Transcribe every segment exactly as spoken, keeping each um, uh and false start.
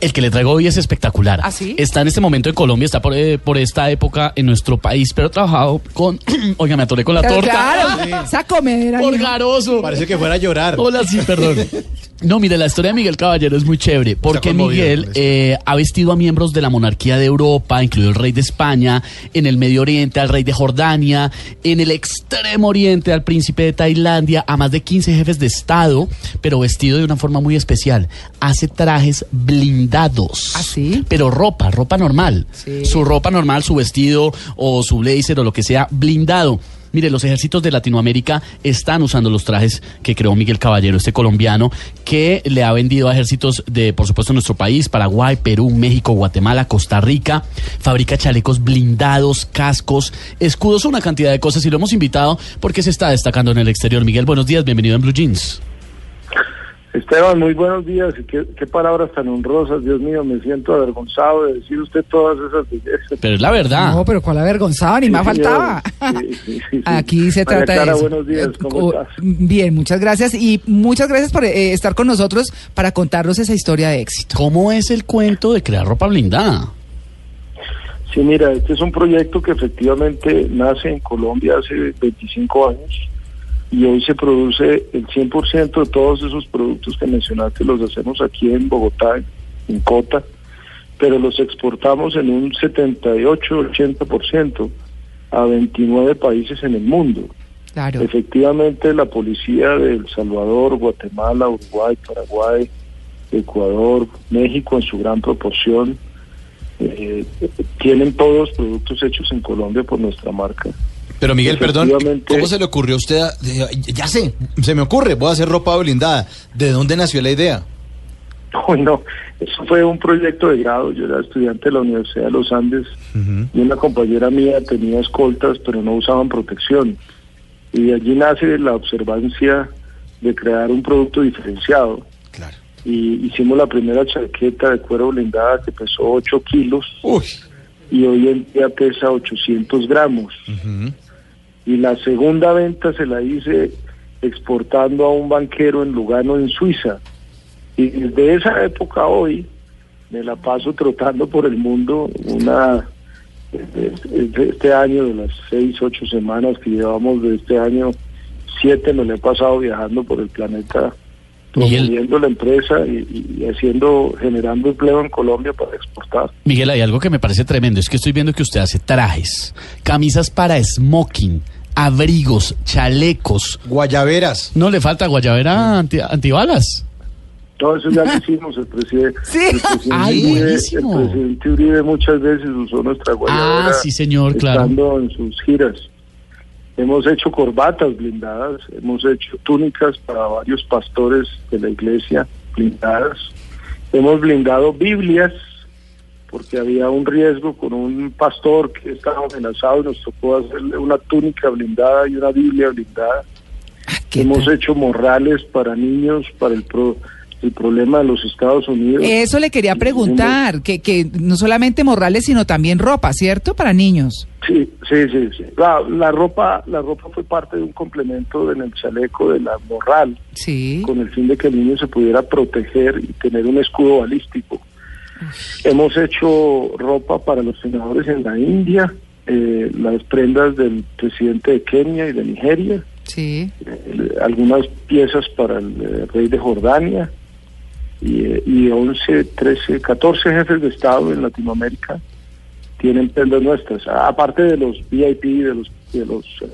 El que le traigo hoy es espectacular. ¿Ah, sí? Está en este momento en Colombia, está por, eh, por esta época en nuestro país, pero ha trabajado con... Oiga, me atoré con la pero torta. Claro, esa comedera. Por garoso. Parece que fuera a llorar. Hola, sí, perdón. No, mire, la historia de Miguel Caballero es muy chévere, porque Miguel eh, ha vestido a miembros de la monarquía de Europa, incluido el rey de España, en el Medio Oriente, al rey de Jordania, en el Extremo Oriente, al príncipe de Tailandia, a más de quince jefes de Estado, pero vestido de una forma muy especial. Hace trajes blindados. Dados, ¿ah, sí? Pero ropa, ropa normal, sí. Su ropa normal, su vestido o su blazer o lo que sea, blindado. Mire, los ejércitos de Latinoamérica están usando los trajes que creó Miguel Caballero, este colombiano, que le ha vendido a ejércitos de, por supuesto, nuestro país, Paraguay, Perú, México, Guatemala, Costa Rica. Fabrica chalecos blindados, cascos, escudos, una cantidad de cosas, y lo hemos invitado porque se está destacando en el exterior. Miguel, buenos días, bienvenido en Blue Jeans. Esteban, muy buenos días. ¿Qué, qué palabras tan honrosas? Dios mío, me siento avergonzado de decir usted todas esas bellezas. Pero es la verdad. No, pero ¿cuál avergonzado? Ni sí, más faltaba. Sí, sí, sí, aquí se María trata Clara, de eso. Buenos días, ¿cómo estás? Bien, muchas gracias. Y muchas gracias por eh, estar con nosotros para contarnos esa historia de éxito. ¿Cómo es el cuento de crear ropa blindada? Sí, mira, este es un proyecto que efectivamente nace en Colombia hace veinticinco años. Y hoy se produce el cien por ciento de todos esos productos que mencionaste, los hacemos aquí en Bogotá, en Cota, pero los exportamos en un setenta y ocho, ochenta por ciento a veintinueve países en el mundo. Claro. Efectivamente, la policía de El Salvador, Guatemala, Uruguay, Paraguay, Ecuador, México en su gran proporción, eh, tienen todos productos hechos en Colombia por nuestra marca. Pero Miguel, perdón, ¿cómo se le ocurrió a usted? A, ya sé, se me ocurre, voy a hacer ropa blindada. ¿De dónde nació la idea? Bueno, eso fue un proyecto de grado. Yo era estudiante de la Universidad de los Andes, uh-huh. Y una compañera mía tenía escoltas, pero no usaban protección. Y de allí nace la observancia de crear un producto diferenciado. Claro. Y hicimos la primera chaqueta de cuero blindada que pesó ocho kilos. Uy. Y hoy en día pesa ochocientos gramos. Uh-huh. Y la segunda venta se la hice exportando a un banquero en Lugano, en Suiza. Y desde esa época hoy me la paso trotando por el mundo. Una este año, de las seis, ocho semanas que llevamos de este año, siete me la he pasado viajando por el planeta, promoviendo la empresa y, y haciendo, generando empleo en Colombia para exportar. Miguel, hay algo que me parece tremendo, es que estoy viendo que usted hace trajes, camisas para smoking, abrigos, chalecos, guayaberas. No le falta guayabera anti, antibalas. No, eso ya lo hicimos, el presidente, sí. el, presidente Ay, Uribe, el presidente Uribe muchas veces usó nuestra guayabera. Ah, sí, señor, claro. Estando en sus giras. Hemos hecho corbatas blindadas, hemos hecho túnicas para varios pastores de la iglesia blindadas, hemos blindado Biblias, porque había un riesgo con un pastor que estaba amenazado y nos tocó hacerle una túnica blindada y una Biblia blindada. Ah, hemos t- hecho morrales para niños, para el pro... el problema de los Estados Unidos. Eso le quería preguntar, que que no solamente morrales, sino también ropa, ¿cierto? Para niños. Sí, sí, sí. sí. La, la ropa la ropa fue parte de un complemento en el chaleco de la morral, sí. Con el fin de que el niño se pudiera proteger y tener un escudo balístico. Uf. Hemos hecho ropa para los senadores en la India, eh, las prendas del presidente de Kenia y de Nigeria, sí. eh, algunas piezas para el eh, rey de Jordania, y once, trece, catorce jefes de Estado en Latinoamérica tienen prendas nuestras, aparte de los V I P, de los de los uh,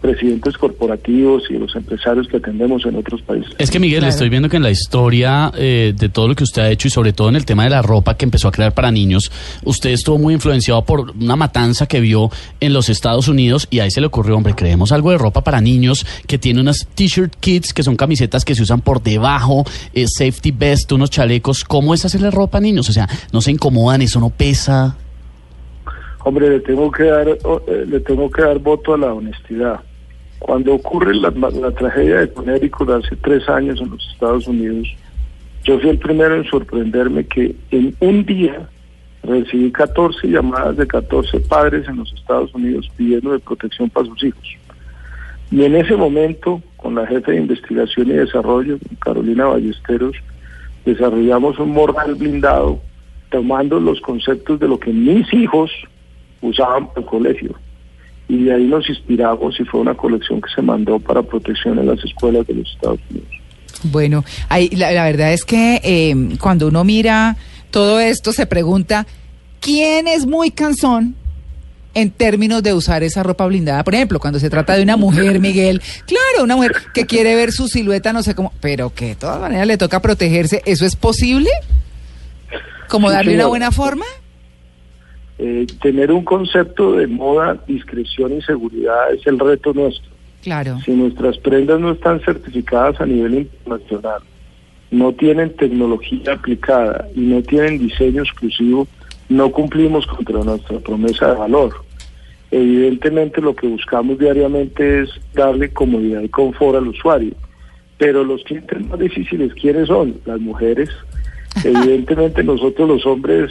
presidentes corporativos y los empresarios que atendemos en otros países. Es que, Miguel, claro, estoy viendo que en la historia eh, de todo lo que usted ha hecho, y sobre todo en el tema de la ropa que empezó a crear para niños, usted estuvo muy influenciado por una matanza que vio en los Estados Unidos, y ahí se le ocurrió, hombre, creemos algo de ropa para niños que tiene unas t-shirt kits, que son camisetas que se usan por debajo, eh, safety vest, unos chalecos. ¿Cómo es hacerle ropa a niños? O sea, ¿no se incomodan? ¿Eso no pesa? Hombre, le tengo que dar, le tengo que dar voto a la honestidad. Cuando ocurre la, la, la tragedia de Connecticut hace tres años en los Estados Unidos, yo fui el primero en sorprenderme que en un día recibí catorce llamadas de catorce padres en los Estados Unidos pidiendo de protección para sus hijos. Y en ese momento, con la jefe de investigación y desarrollo, Carolina Ballesteros, desarrollamos un morral blindado tomando los conceptos de lo que mis hijos usaban por el colegio. Y de ahí nos inspiramos y fue una colección que se mandó para protección en las escuelas de los Estados Unidos. Bueno, ahí, la, la verdad es que eh, cuando uno mira todo esto se pregunta, ¿quién es muy cansón en términos de usar esa ropa blindada? Por ejemplo, cuando se trata de una mujer, Miguel, claro, una mujer que quiere ver su silueta, no sé cómo, pero que de todas maneras le toca protegerse, ¿eso es posible? ¿Como sí, darle señor. Una buena forma? Eh, tener un concepto de moda, discreción y seguridad es el reto nuestro. Claro. Si nuestras prendas no están certificadas a nivel internacional, no tienen tecnología aplicada y no tienen diseño exclusivo, no cumplimos contra nuestra promesa de valor. Evidentemente lo que buscamos diariamente es darle comodidad y confort al usuario, pero los clientes más difíciles, ¿quiénes son? Las mujeres. Evidentemente nosotros los hombres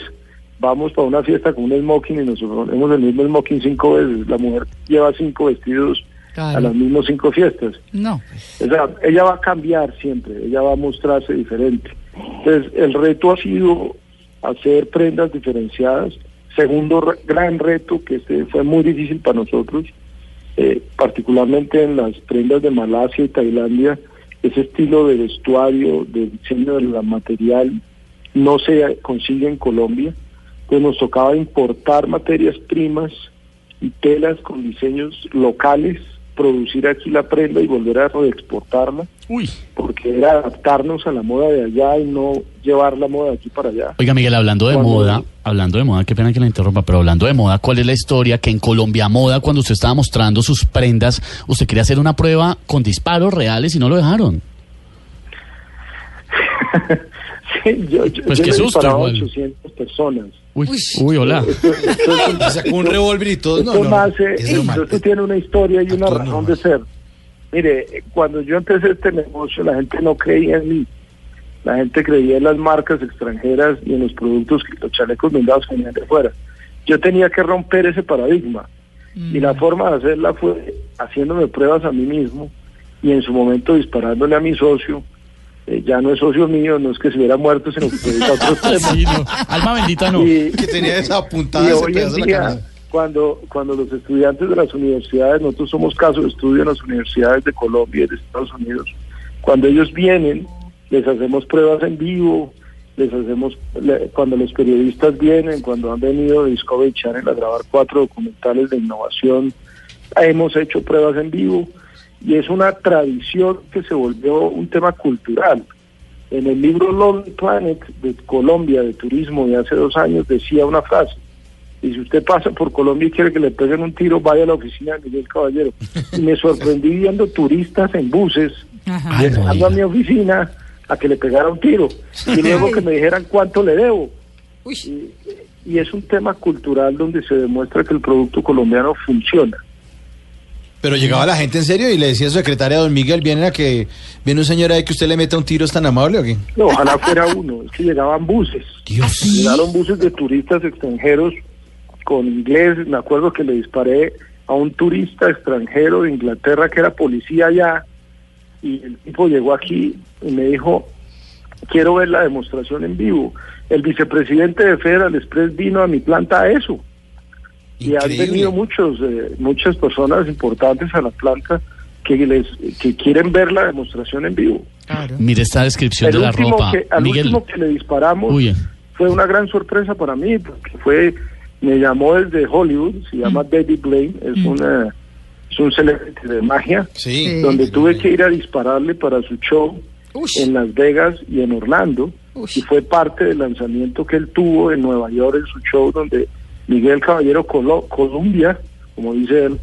vamos para una fiesta con un smoking y nosotros ponemos el mismo smoking cinco veces. La mujer lleva cinco vestidos claro. a las mismas cinco fiestas. No. O sea, ella va a cambiar siempre, ella va a mostrarse diferente. Entonces, el reto ha sido hacer prendas diferenciadas. Segundo re- gran reto, que este fue muy difícil para nosotros, eh, particularmente en las prendas de Malasia y Tailandia, ese estilo de vestuario, de diseño del material, no se consigue en Colombia. Pues nos tocaba importar materias primas y telas con diseños locales, producir aquí la prenda y volver a reexportarla, Uy. porque era adaptarnos a la moda de allá y no llevar la moda de aquí para allá. Oiga, Miguel, hablando de cuando... moda, hablando de moda, qué pena que la interrumpa, pero hablando de moda, ¿cuál es la historia que en Colombia Moda, cuando usted estaba mostrando sus prendas, usted quería hacer una prueba con disparos reales y no lo dejaron? Sí, yo, yo, pues yo qué susto, disparaba igual. ochocientas personas. Uy, uy, hola. Sacó un revólver y todo. Esto, no, no, nace, es normal. Esto tiene una historia y una razón normal. De ser. Mire, cuando yo empecé este negocio, la gente no creía en mí. La gente creía en las marcas extranjeras y en los productos, los chalecos blindados que venían de fuera. Yo tenía que romper ese paradigma. Mm. Y la forma de hacerla fue haciéndome pruebas a mí mismo y en su momento disparándole a mi socio. Eh, ya no es socio mío, no es que se hubiera muerto, sino que se hubiera otro sí, no. Alma bendita no, y, que tenía esa apuntada. Y hoy en día, cuando, cuando los estudiantes de las universidades, nosotros somos caso de estudio en las universidades de Colombia y de Estados Unidos, cuando ellos vienen, les hacemos pruebas en vivo, les hacemos le, cuando los periodistas vienen, cuando han venido de Discovery Channel a grabar cuatro documentales de innovación, hemos hecho pruebas en vivo. Y es una tradición que se volvió un tema cultural. En el libro Lonely Planet de Colombia, de turismo, de hace dos años, decía una frase. Y si usted pasa por Colombia y quiere que le peguen un tiro, vaya a la oficina de Miguel Caballero. Y me sorprendí viendo turistas en buses, llegando a mi oficina a que le pegara un tiro. Y luego que me dijeran cuánto le debo. Y, y es un tema cultural donde se demuestra que el producto colombiano funciona. Pero llegaba la gente en serio y le decía a su secretaria, don Miguel, viene a que viene un señor ahí que usted le meta un tiro, ¿es tan amable o qué? No, ojalá fuera uno, es que llegaban buses. Dios. Llegaron buses de turistas extranjeros con inglés. Me acuerdo que le disparé a un turista extranjero de Inglaterra que era policía allá y el tipo llegó aquí y me dijo, quiero ver la demostración en vivo. El vicepresidente de Federal Express vino a mi planta a eso. Y han venido muchos, eh, muchas personas importantes a la planta que les que quieren ver la demostración en vivo. Claro. Mire esta descripción el de la ropa. Que, al Miguel. Último que le disparamos Uy. fue una gran sorpresa para mí, porque fue me llamó desde Hollywood, se llama mm. David Blaine, es mm. una es un celebrity de magia, sí, donde sí, tuve sí. que ir a dispararle para su show Ush. en Las Vegas y en Orlando, Ush. y fue parte del lanzamiento que él tuvo en Nueva York en su show, donde Miguel Caballero Colo- Colombia, como dice él,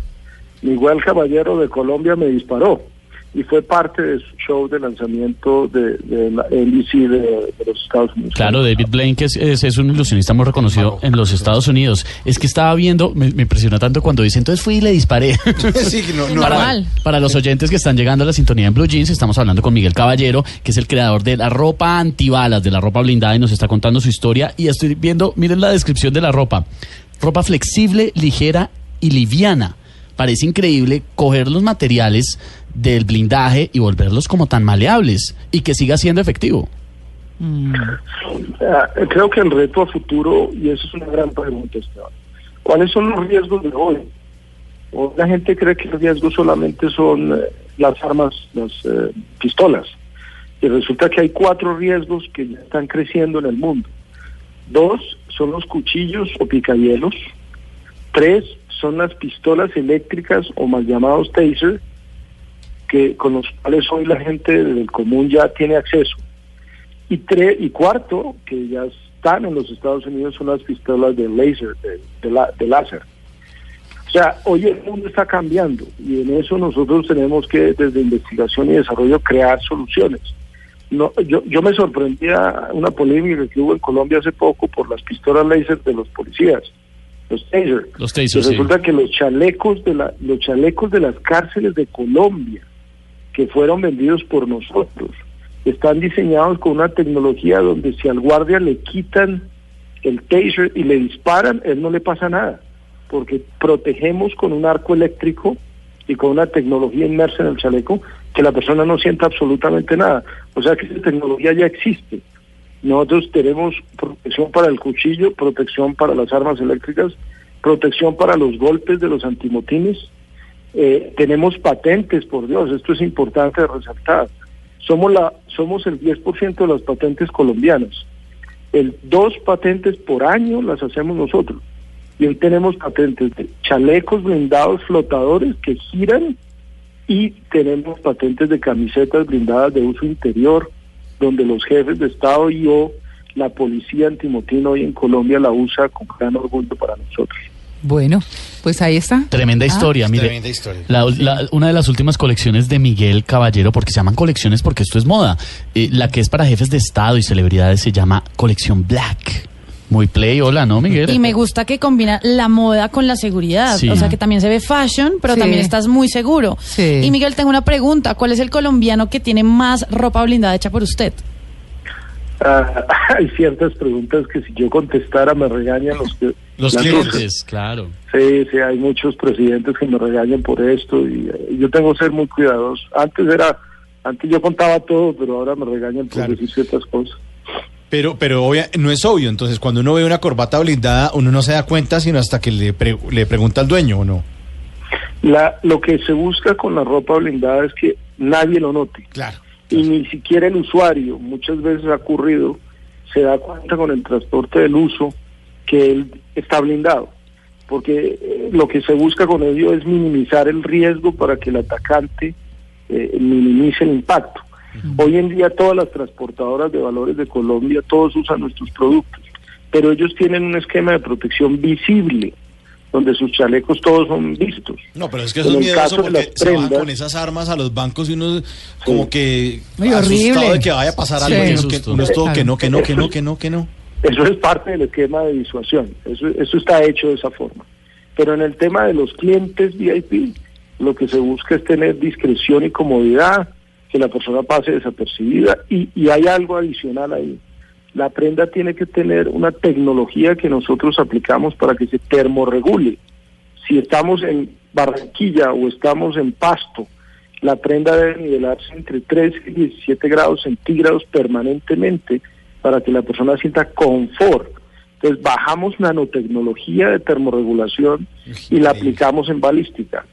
Miguel Caballero de Colombia me disparó, y fue parte de su show de lanzamiento de, de la L E C de, de los Estados Unidos. Claro, David Blaine, que es, es, es un ilusionista muy reconocido en los Estados Unidos. Es que estaba viendo, me, me impresionó tanto cuando dice, entonces fui y le disparé. Sí, no, no, para, para los oyentes que están llegando a la sintonía en Blue Jeans, estamos hablando con Miguel Caballero, que es el creador de la ropa antibalas, de la ropa blindada, y nos está contando su historia. Y estoy viendo, miren la descripción de la ropa. Ropa flexible, ligera y liviana. Parece increíble coger los materiales del blindaje y volverlos como tan maleables y que siga siendo efectivo. Mm. Creo que el reto a futuro, y eso es una gran pregunta, Esteban, ¿cuáles son los riesgos de hoy? O la gente cree que los riesgos solamente son eh, las armas, las eh, pistolas, y resulta que hay cuatro riesgos que ya están creciendo en el mundo. Dos son los cuchillos o picayelos. Tres son las pistolas eléctricas o mal llamados taser, que con los cuales hoy la gente del común ya tiene acceso. Y tres y cuarto, que ya están en los Estados Unidos, son las pistolas de láser, de, de, la, de láser. O sea, hoy el mundo está cambiando, y en eso nosotros tenemos que, desde investigación y desarrollo, crear soluciones. No, yo, yo me sorprendía una polémica que hubo en Colombia hace poco por las pistolas láser de los policías. Los taser. Los taser, sí. Resulta que los chalecos de la, los chalecos de las cárceles de Colombia, que fueron vendidos por nosotros, están diseñados con una tecnología donde si al guardia le quitan el taser y le disparan, él no le pasa nada, porque protegemos con un arco eléctrico y con una tecnología inmersa en el chaleco que la persona no sienta absolutamente nada. O sea que esa tecnología ya existe. Nosotros tenemos protección para el cuchillo, protección para las armas eléctricas, protección para los golpes de los antimotines. Eh, tenemos patentes, por Dios, esto es importante resaltar. Somos la somos el diez por ciento de las patentes colombianas. El dos patentes por año las hacemos nosotros. Y hoy tenemos patentes de chalecos blindados flotadores que giran, y tenemos patentes de camisetas blindadas de uso interior, donde los jefes de Estado y yo, la policía antimotín hoy en Colombia, la usa con gran orgullo para nosotros. Bueno, pues ahí está. Tremenda ah, historia, mire. Tremenda historia. La, la, una de las últimas colecciones de Miguel Caballero, porque se llaman colecciones porque esto es moda, eh, la que es para jefes de Estado y celebridades se llama Colección Black. Muy play, hola, ¿no, Miguel? Y me gusta que combina la moda con la seguridad. Sí. O sea, que también se ve fashion, pero sí. también estás muy seguro. Sí. Y, Miguel, tengo una pregunta. ¿Cuál es el colombiano que tiene más ropa blindada hecha por usted? Ah, hay ciertas preguntas que si yo contestara me regañan los que... los clientes, claro. Sí, sí, hay muchos presidentes que me regañan por esto. Y, y yo tengo que ser muy cuidadoso. Antes era... Antes yo contaba todo, pero ahora me regañan por claro. decir ciertas cosas. Pero pero obvia, no es obvio, entonces cuando uno ve una corbata blindada, uno no se da cuenta sino hasta que le, pre, le pregunta al dueño, ¿o no? La, lo que se busca con la ropa blindada es que nadie lo note. Claro. Y ni siquiera el usuario, muchas veces ha ocurrido, se da cuenta con el transporte del uso que él está blindado. Porque lo que se busca con ello es minimizar el riesgo para que el atacante eh, minimice el impacto. Hoy en día todas las transportadoras de valores de Colombia, todos usan nuestros productos, pero ellos tienen un esquema de protección visible, donde sus chalecos todos son vistos. No, pero es que eso es miedoso porque se van con esas armas a los bancos y uno como sí. que muy asustado horrible. De que vaya a pasar algo, sí, que uno es todo que no, que no, que no, que no, que no. Eso es parte del esquema de disuasión, eso, eso está hecho de esa forma. Pero en el tema de los clientes V I P, lo que se busca es tener discreción y comodidad, que la persona pase desapercibida, y, y hay algo adicional ahí. La prenda tiene que tener una tecnología que nosotros aplicamos para que se termorregule. Si estamos en Barranquilla o estamos en Pasto, la prenda debe nivelarse entre tres y diecisiete grados centígrados permanentemente para que la persona sienta confort. Entonces bajamos nanotecnología de termorregulación y la aplicamos en balística.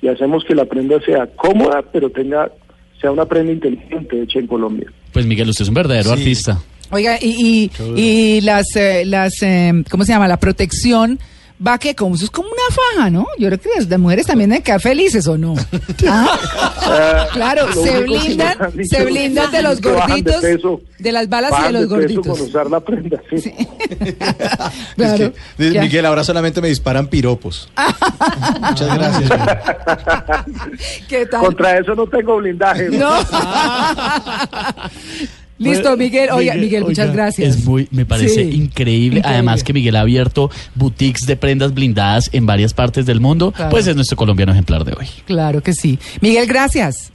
Y hacemos que la prenda sea cómoda, pero tenga... sea una prenda inteligente hecha en Colombia. Pues Miguel, usted es un verdadero sí. artista. Oiga, y, y, y las, eh, las eh, ¿cómo se llama? La protección va que como eso es como una faja, ¿no? Yo creo que las mujeres también deben quedar felices, ¿o no? ¿Ah? Uh, claro, se blindan, se blindan de los gorditos, de, peso, de las balas y de los de gorditos. Con usar la prenda, sí. Sí. Claro. Es que, ya. Miguel, ahora solamente me disparan piropos. Muchas gracias. ¿Qué tal? Contra eso no tengo blindaje. No. Listo, Miguel. Oiga, Miguel, Miguel muchas oiga, gracias. Es muy, me parece sí, increíble. increíble. Además que Miguel ha abierto boutiques de prendas blindadas en varias partes del mundo. Claro. Pues es nuestro colombiano ejemplar de hoy. Claro que sí. Miguel, gracias.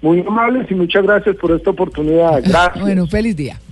Muy amables y muchas gracias por esta oportunidad. Gracias. Bueno, feliz día.